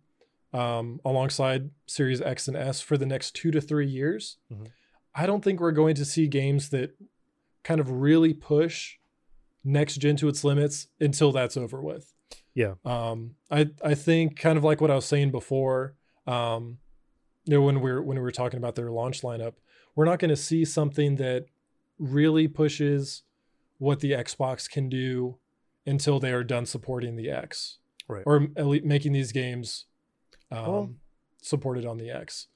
alongside Series X and S for the next 2 to 3 years. Mm-hmm. I don't think we're going to see games that kind of really push next gen to its limits until that's over with. Yeah. I think kind of like what I was saying before, you know, when we were talking about their launch lineup, we're not going to see something that really pushes what the Xbox can do until they are done supporting the X, right? Or at least making these games supported on the X.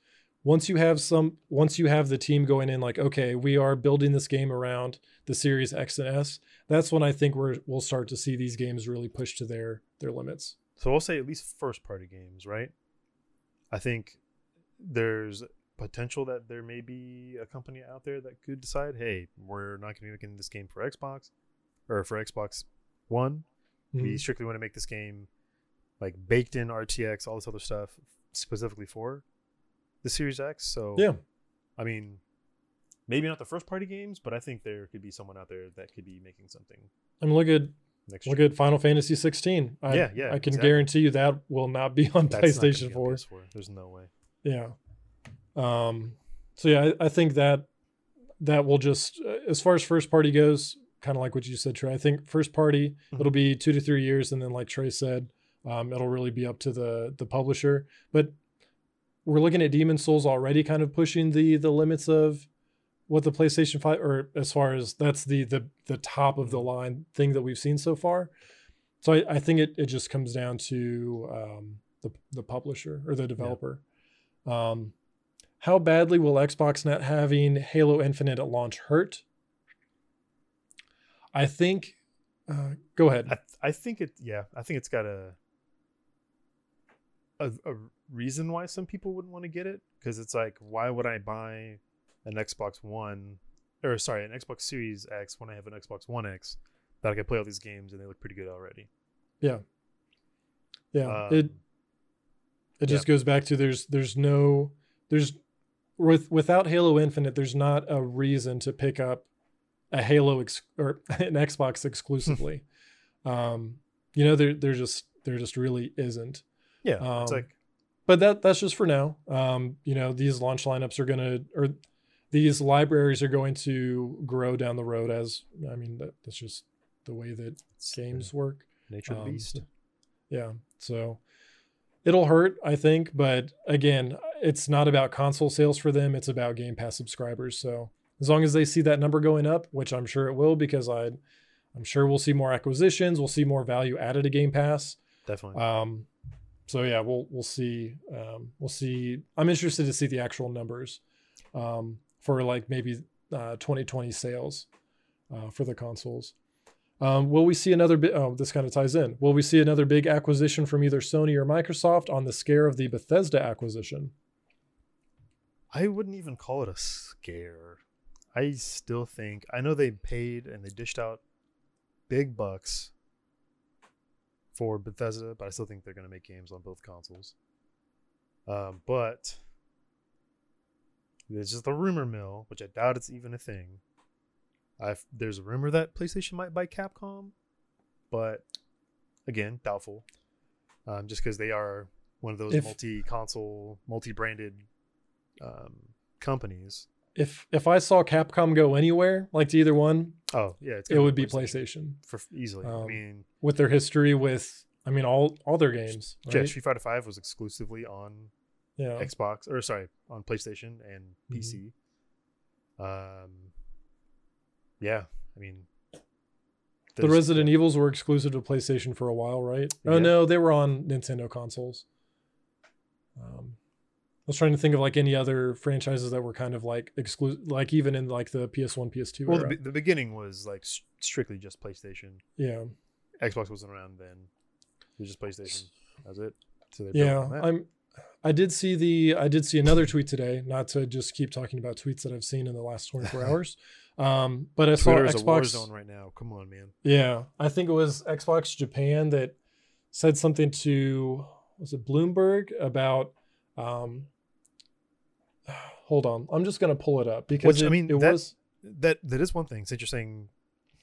Once you have the team going in like, okay, we are building this game around the Series X and S, that's when I think we'll start to see these games really push to their limits. So we'll say at least first party games, right? I think there's potential that there may be a company out there that could decide, hey, we're not going to be making this game for Xbox or for Xbox One. Mm-hmm. We strictly want to make this game like baked in RTX, all this other stuff specifically for the Series X. So yeah, I mean, maybe not the first party games, but I think there could be someone out there that could be making something. I mean, look at Final Fantasy 16. I can guarantee you that will not be on PlayStation 4. There's no way. Yeah. So yeah, I think that will just, as far as first party goes, kind of like what you said, Trey, I think first party, mm-hmm. it'll be 2 to 3 years. And then like Trey said, it'll really be up to the publisher, but we're looking at Demon's Souls already kind of pushing the limits of what the PlayStation 5, or as far as that's the top of the line thing that we've seen so far. So I think it just comes down to the publisher or the developer. Yeah. How badly will Xbox not having Halo Infinite at launch hurt? I think, go ahead. I think it's got a reason why some people wouldn't want to get it, because it's like, why would I buy an Xbox One, or sorry, an Xbox Series X when I have an Xbox One X that I can play all these games and they look pretty good already? Yeah. Yeah. It just goes back to without Halo Infinite, there's not a reason to pick up a Halo or an Xbox exclusively. You know, there just really isn't. Yeah. It's like, but that's just for now. You know, these launch lineups are these libraries are going to grow down the road, as I mean, that's just the way that games work. Nature of the beast. Yeah. So it'll hurt, I think, but again, it's not about console sales for them. It's about Game Pass subscribers. So as long as they see that number going up, which I'm sure it will, because I'm sure we'll see more acquisitions. We'll see more value added to Game Pass. Definitely. So yeah, we'll see. We'll see. I'm interested to see the actual numbers for like maybe 2020 sales for the consoles. Will we see another bit? Oh, this kind of ties in. Will we see another big acquisition from either Sony or Microsoft on the scare of the Bethesda acquisition? I wouldn't even call it a scare. I still think, I know they paid and they dished out big bucks for Bethesda, but I still think they're going to make games on both consoles. But there's just a rumor mill, which I doubt it's even a thing. There's a rumor that PlayStation might buy Capcom, but again, doubtful. Just because they are one of those multi-console, multi-branded companies. If I saw Capcom go anywhere, like to either one, it would be PlayStation for easily. I mean, with their history with, I mean, all their games. Yeah, right? Street Fighter 5 was exclusively on Xbox, or sorry, on PlayStation and PC. Yeah, I mean, the Resident Evils were exclusive to PlayStation for a while, right? Yeah. Oh no, they were on Nintendo consoles. I was trying to think of like any other franchises that were kind of like exclusive, like even in like the PS1, PS2. Well, the beginning was like strictly just PlayStation. Yeah, Xbox wasn't around then; it was just PlayStation. That's it. So I did see another tweet today. Not to just keep talking about tweets that I've seen in the last 24 hours. But I saw Xbox, a war zone right now. Come on, man. Yeah, I think it was Xbox Japan that said something to, was it Bloomberg, about Hold on. I'm just going to pull it up because that is one thing since you're saying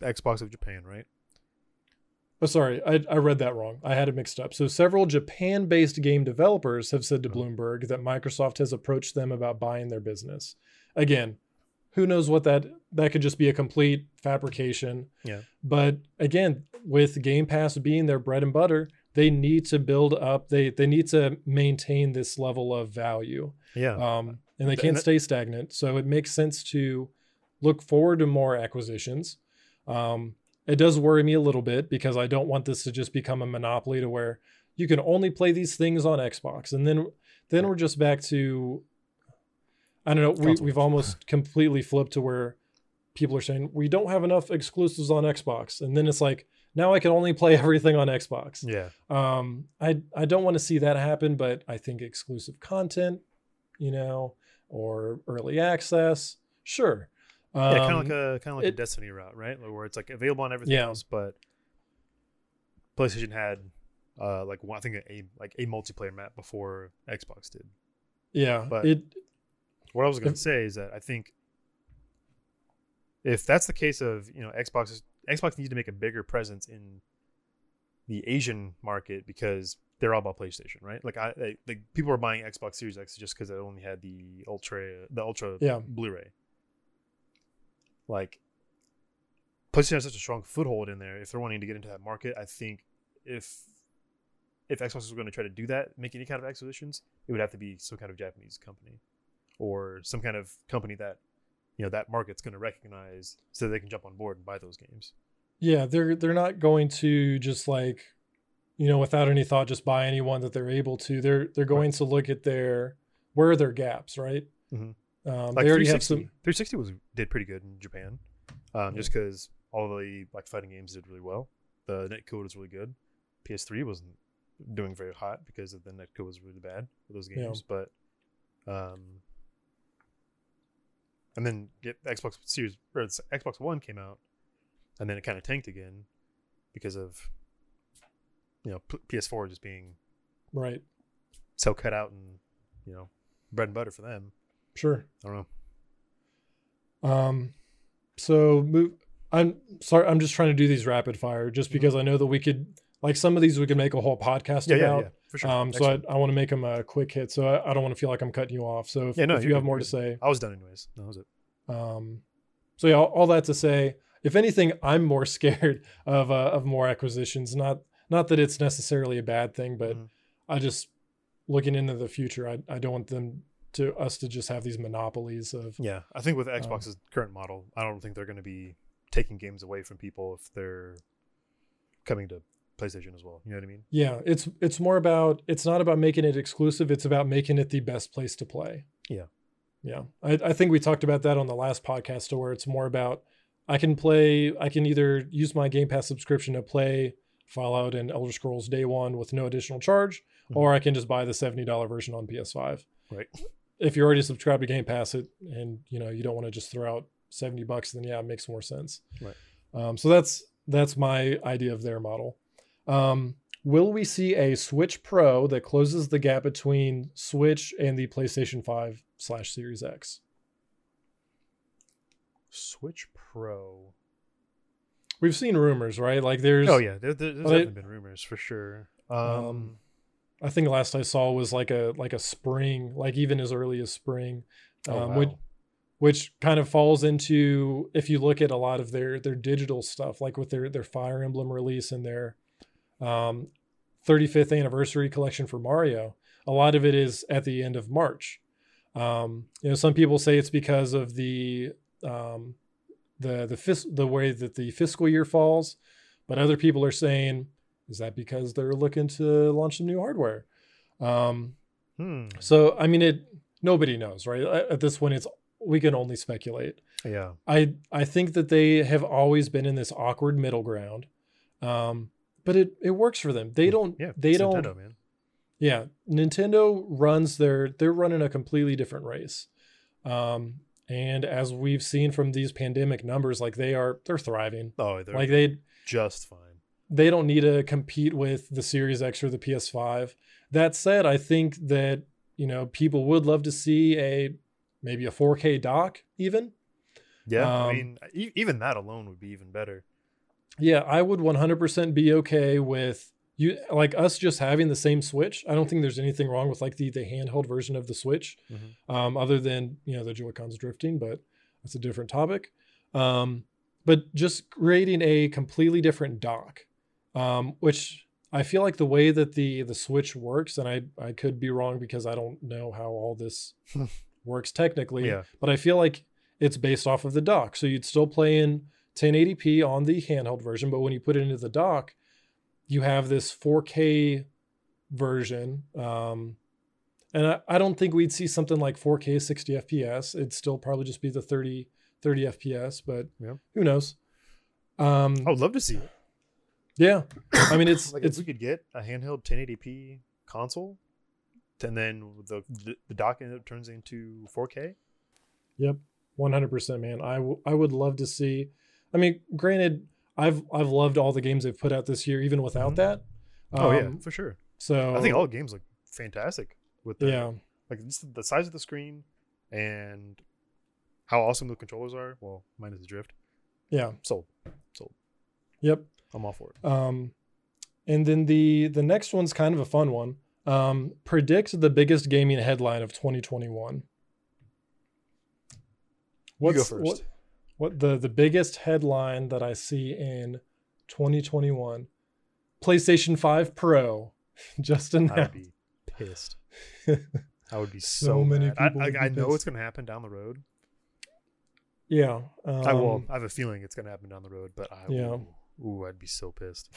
Xbox of Japan, right? Oh, sorry, I read that wrong. I had it mixed up. So several Japan-based game developers have said to Bloomberg that Microsoft has approached them about buying their business. Again, who knows what that could just be a complete fabrication. Yeah. But again, with Game Pass being their bread and butter, they need to build up. They need to maintain this level of value. Yeah. And they can't stay stagnant. So it makes sense to look forward to more acquisitions. It does worry me a little bit because I don't want this to just become a monopoly to where you can only play these things on Xbox. And then we're just back to, I don't know, we've almost completely flipped to where people are saying, we don't have enough exclusives on Xbox. And then it's like, now I can only play everything on Xbox. Yeah. I don't want to see that happen, but I think exclusive content, you know, or early access, sure. Yeah, kind of like a Destiny route, right? Where it's like available on everything else, but PlayStation had I think a multiplayer map before Xbox did. Yeah, but what I was going to say is that I think if that's the case of, you know, Xbox needs to make a bigger presence in the Asian market because they're all about PlayStation, right? Like people are buying Xbox Series X just because it only had the Ultra Blu-ray. Like, PlayStation has such a strong foothold in there. If they're wanting to get into that market, I think if Xbox was going to try to do that, make any kind of acquisitions, it would have to be some kind of Japanese company or some kind of company that, you know, that market's going to recognize so they can jump on board and buy those games. Yeah, they're not going to just, like, you know, without any thought, just buy anyone that they're able to. They're going to look at where are their gaps, right? Mm-hmm. Like they already have some. 360 did pretty good in Japan, just because all the fighting games did really well. The netcode was really good. PS3 wasn't doing very hot because of the netcode was really bad for those games. Yeah. But, and then Xbox One came out, and then it kind of tanked again because of, you know, PS4 just being so cut out and, you know, bread and butter for them. Sure. I don't know. I'm sorry. I'm just trying to do these rapid fire just because I know that we could, like, some of these we could make a whole podcast about. Yeah, for sure. I want to make them a quick hit. So I don't want to feel like I'm cutting you off. So if you have more to say. I was done anyways. That was it. So yeah, all that to say, if anything, I'm more scared of more acquisitions. Not that it's necessarily a bad thing, but I just, looking into the future, I don't want them to us to just have these monopolies of. Yeah, I think with Xbox's current model, I don't think they're going to be taking games away from people if they're coming to PlayStation as well. You know what I mean? Yeah, it's more about, it's not about making it exclusive, it's about making it the best place to play. Yeah. Yeah. I think we talked about that on the last podcast to where it's more about I can either use my Game Pass subscription to play Fallout and Elder Scrolls Day One with no additional charge, or I can just buy the $70 version on PS5. Right. If you're already subscribed to Game Pass, and you know you don't want to just throw out $70, then yeah, it makes more sense. Right. So that's my idea of their model. Will we see a Switch Pro that closes the gap between Switch and the PlayStation 5/Series X? Switch Pro. We've seen rumors, right? Like there's. Oh yeah, there's definitely been rumors for sure. I think last I saw was like a spring, like even as early as spring, which kind of falls into, if you look at a lot of their digital stuff, like with their Fire Emblem release and their 35th anniversary collection for Mario, a lot of it is at the end of March. You know, some people say it's because of the way that the fiscal year falls, but other people are saying, is that because they're looking to launch some new hardware? So, I mean, nobody knows, right? At this point, we can only speculate. Yeah. I think that they have always been in this awkward middle ground, but it works for them. They don't. Yeah, they don't. Nintendo, man. Yeah, Nintendo runs they're running a completely different race, and as we've seen from these pandemic numbers, like they're thriving. Oh, they're like they just fine. They don't need to compete with the Series X or the PS5. That said, I think that, you know, people would love to see a maybe a 4K dock even. Yeah, I mean, even that alone would be even better. Yeah, I would 100% be okay with you, like us just having the same Switch. I don't think there's anything wrong with like the handheld version of the Switch, other than, you know, the Joy-Cons drifting, but that's a different topic. But just creating a completely different dock, which I feel like the way that the Switch works, and I could be wrong because I don't know how all this works technically, but I feel like it's based off of the dock. So you'd still play in 1080p on the handheld version, but when you put it into the dock, you have this 4K version. And I don't think we'd see something like 4K 60 FPS. It'd still probably just be the 30 FPS, but who knows? I would love to see it. Yeah. I mean, it's, like it's, if we could get a handheld 1080p console, and then the dock turns into 4K. Yep. 100%, man. I would love to see. I mean, granted, I've loved all the games they've put out this year, even without that. Oh yeah, for sure. So I think all games look fantastic with that. Yeah, like just the size of the screen and how awesome the controllers are. Well, minus the drift. Yeah, sold. Yep, I'm all for it. And then the next one's kind of a fun one. Predict the biggest gaming headline of 2021. What's, you go first. What the biggest headline that I see in 2021? PlayStation 5 Pro just announced. I'd be pissed. I would be so many mad. People. I know it's going to happen down the road. Yeah, I will. I have a feeling it's going to happen down the road, but I'd be so pissed.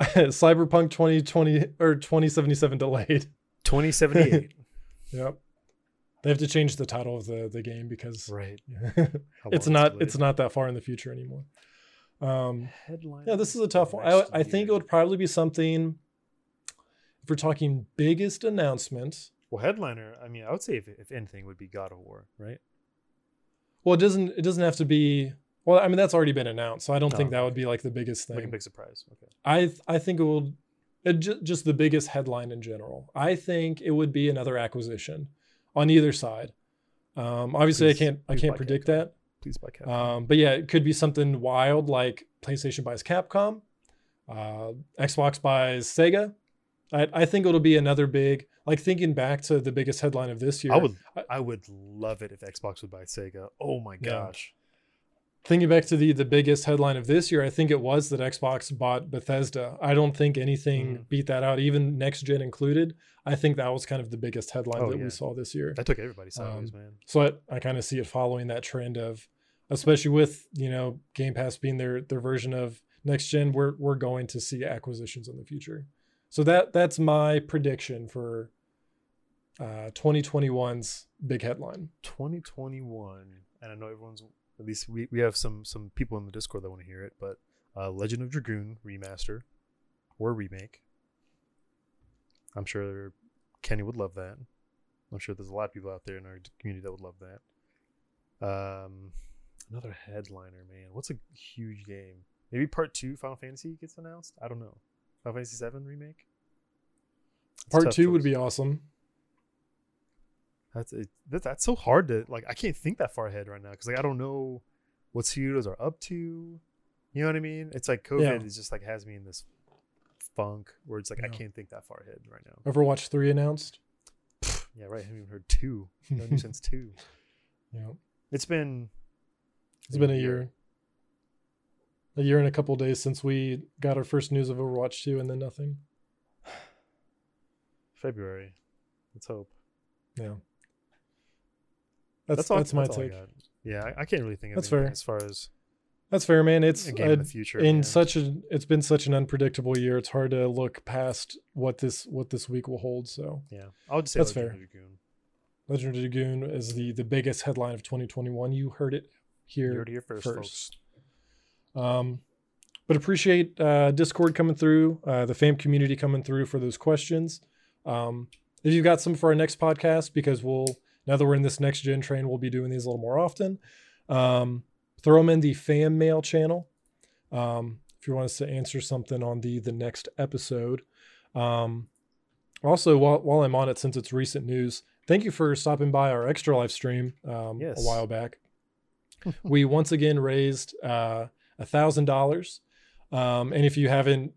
Cyberpunk 2020 or 2077 delayed. 2078. Yep. They have to change the title of the game because it's not that far in the future anymore. Yeah, this is a tough one. I think it would probably be something, if we're talking biggest announcement. Well, headliner, I mean, I would say if anything would be God of War, right? Well, it doesn't have to be. Well, I mean, that's already been announced, so I don't think that would be like the biggest thing. Like a big surprise. Okay. I think it will, just the biggest headline in general. I think it would be another acquisition. On either side, obviously I can't predict that. Please buy Capcom. But yeah, it could be something wild like PlayStation buys Capcom, Xbox buys Sega. I think it'll be another big, like thinking back to the biggest headline of this year. I would love it if Xbox would buy Sega. Oh my gosh! Yeah. Thinking back to the biggest headline of this year, I think it was that Xbox bought Bethesda. I don't think anything beat that out, even next gen included. I think that was kind of the biggest headline we saw this year. That took everybody sideways, man. So I kind of see it following that trend of, especially with, you know, Game Pass being their version of next gen, we're going to see acquisitions in the future. So that's my prediction for 2021's big headline. 2021, and I know everyone's, at least we have some people in the Discord that want to hear it, but Legend of Dragoon remaster or remake. I'm sure Kenny would love that. I'm sure there's a lot of people out there in our community that would love that. Another headliner, man. What's a huge game? Maybe part 2 Final Fantasy gets announced? I don't know. Final Fantasy 7 remake? Part 2 would be awesome. That's so hard to, like, I can't think that far ahead right now because, like, I don't know what studios are up to. You know what I mean? It's like COVID is just like has me in this funk where it's like I can't think that far ahead right now. Overwatch 3 announced. Yeah, right. I haven't even heard 2. No news since 2. Yeah, it's been a year. A year and a couple of days since we got our first news of Overwatch 2, and then nothing. February. Let's hope. Yeah. That's my take. Yeah, I can't really think of anything as far as. That's fair, man. It's a game in the future. It's been such an unpredictable year. It's hard to look past what this week will hold. So yeah, I would say that's fair. Legend of Dragoon is the biggest headline of 2021. You heard it here. You heard it here first, folks. But appreciate Discord coming through, the fam community coming through for those questions. If you've got some for our next podcast, because now that we're in this next gen train, we'll be doing these a little more often. Throw them in the fan mail channel if you want us to answer something on the next episode. Also, while I'm on it, since it's recent news, Thank you for stopping by our Extra Life stream a while back. We once again raised $1,000. And if you haven't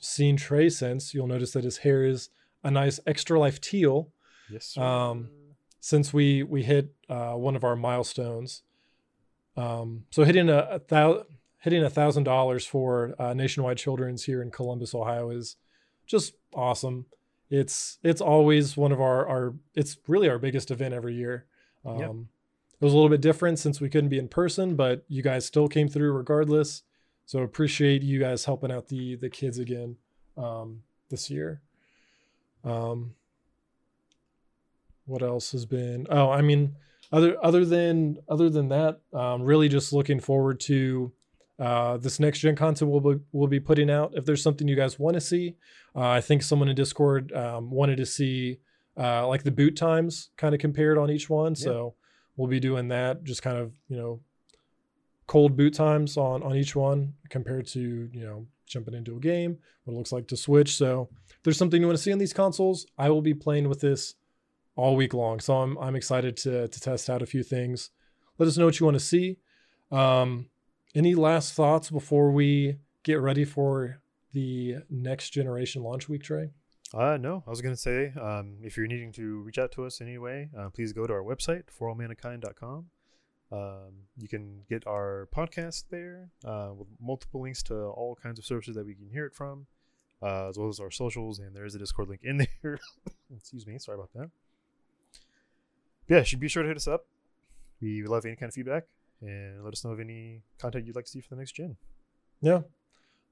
seen Trey since, you'll notice that his hair is a nice Extra Life teal. Yes, sir. Since we hit one of our milestones. So hitting $1,000 for Nationwide Children's here in Columbus, Ohio is just awesome. It's always one of it's really our biggest event every year. Yep. It was a little bit different since we couldn't be in person, but you guys still came through regardless. So appreciate you guys helping out the kids again this year. What else has been? Oh, I mean, other than that, really just looking forward to this next gen content we'll be putting out. If there's something you guys want to see, I think someone in Discord wanted to see like the boot times kind of compared on each one. Yeah. So we'll be doing that, just kind of, you know, cold boot times on each one compared to, you know, jumping into a game, what it looks like to switch. So if there's something you want to see on these consoles, I will be playing with this all week long. So I'm excited to test out a few things. Let us know what you want to see. Any last thoughts before we get ready for the next generation launch week, Trey? No, I was going to say, if you're needing to reach out to us in any way, please go to our website, forallmankind.com. You can get our podcast there with multiple links to all kinds of services that we can hear it from, as well as our socials, and there is a Discord link in there. Excuse me, sorry about that. Yeah, be sure to hit us up. We love any kind of feedback, and let us know of any content you'd like to see for the next gen. Yeah.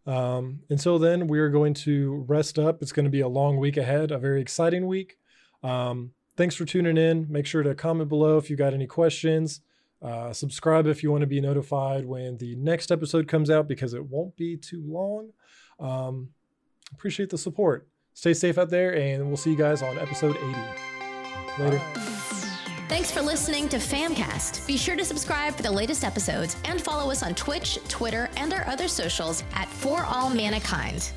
Until then, we are going to rest up. It's going to be a long week ahead, a very exciting week. Thanks for tuning in. Make sure to comment below if you got any questions. Subscribe if you want to be notified when the next episode comes out, because it won't be too long. Appreciate the support. Stay safe out there, and we'll see you guys on episode 80. Later. Thanks for listening to FamCast. Be sure to subscribe for the latest episodes and follow us on Twitch, Twitter, and our other socials at For All Mankind.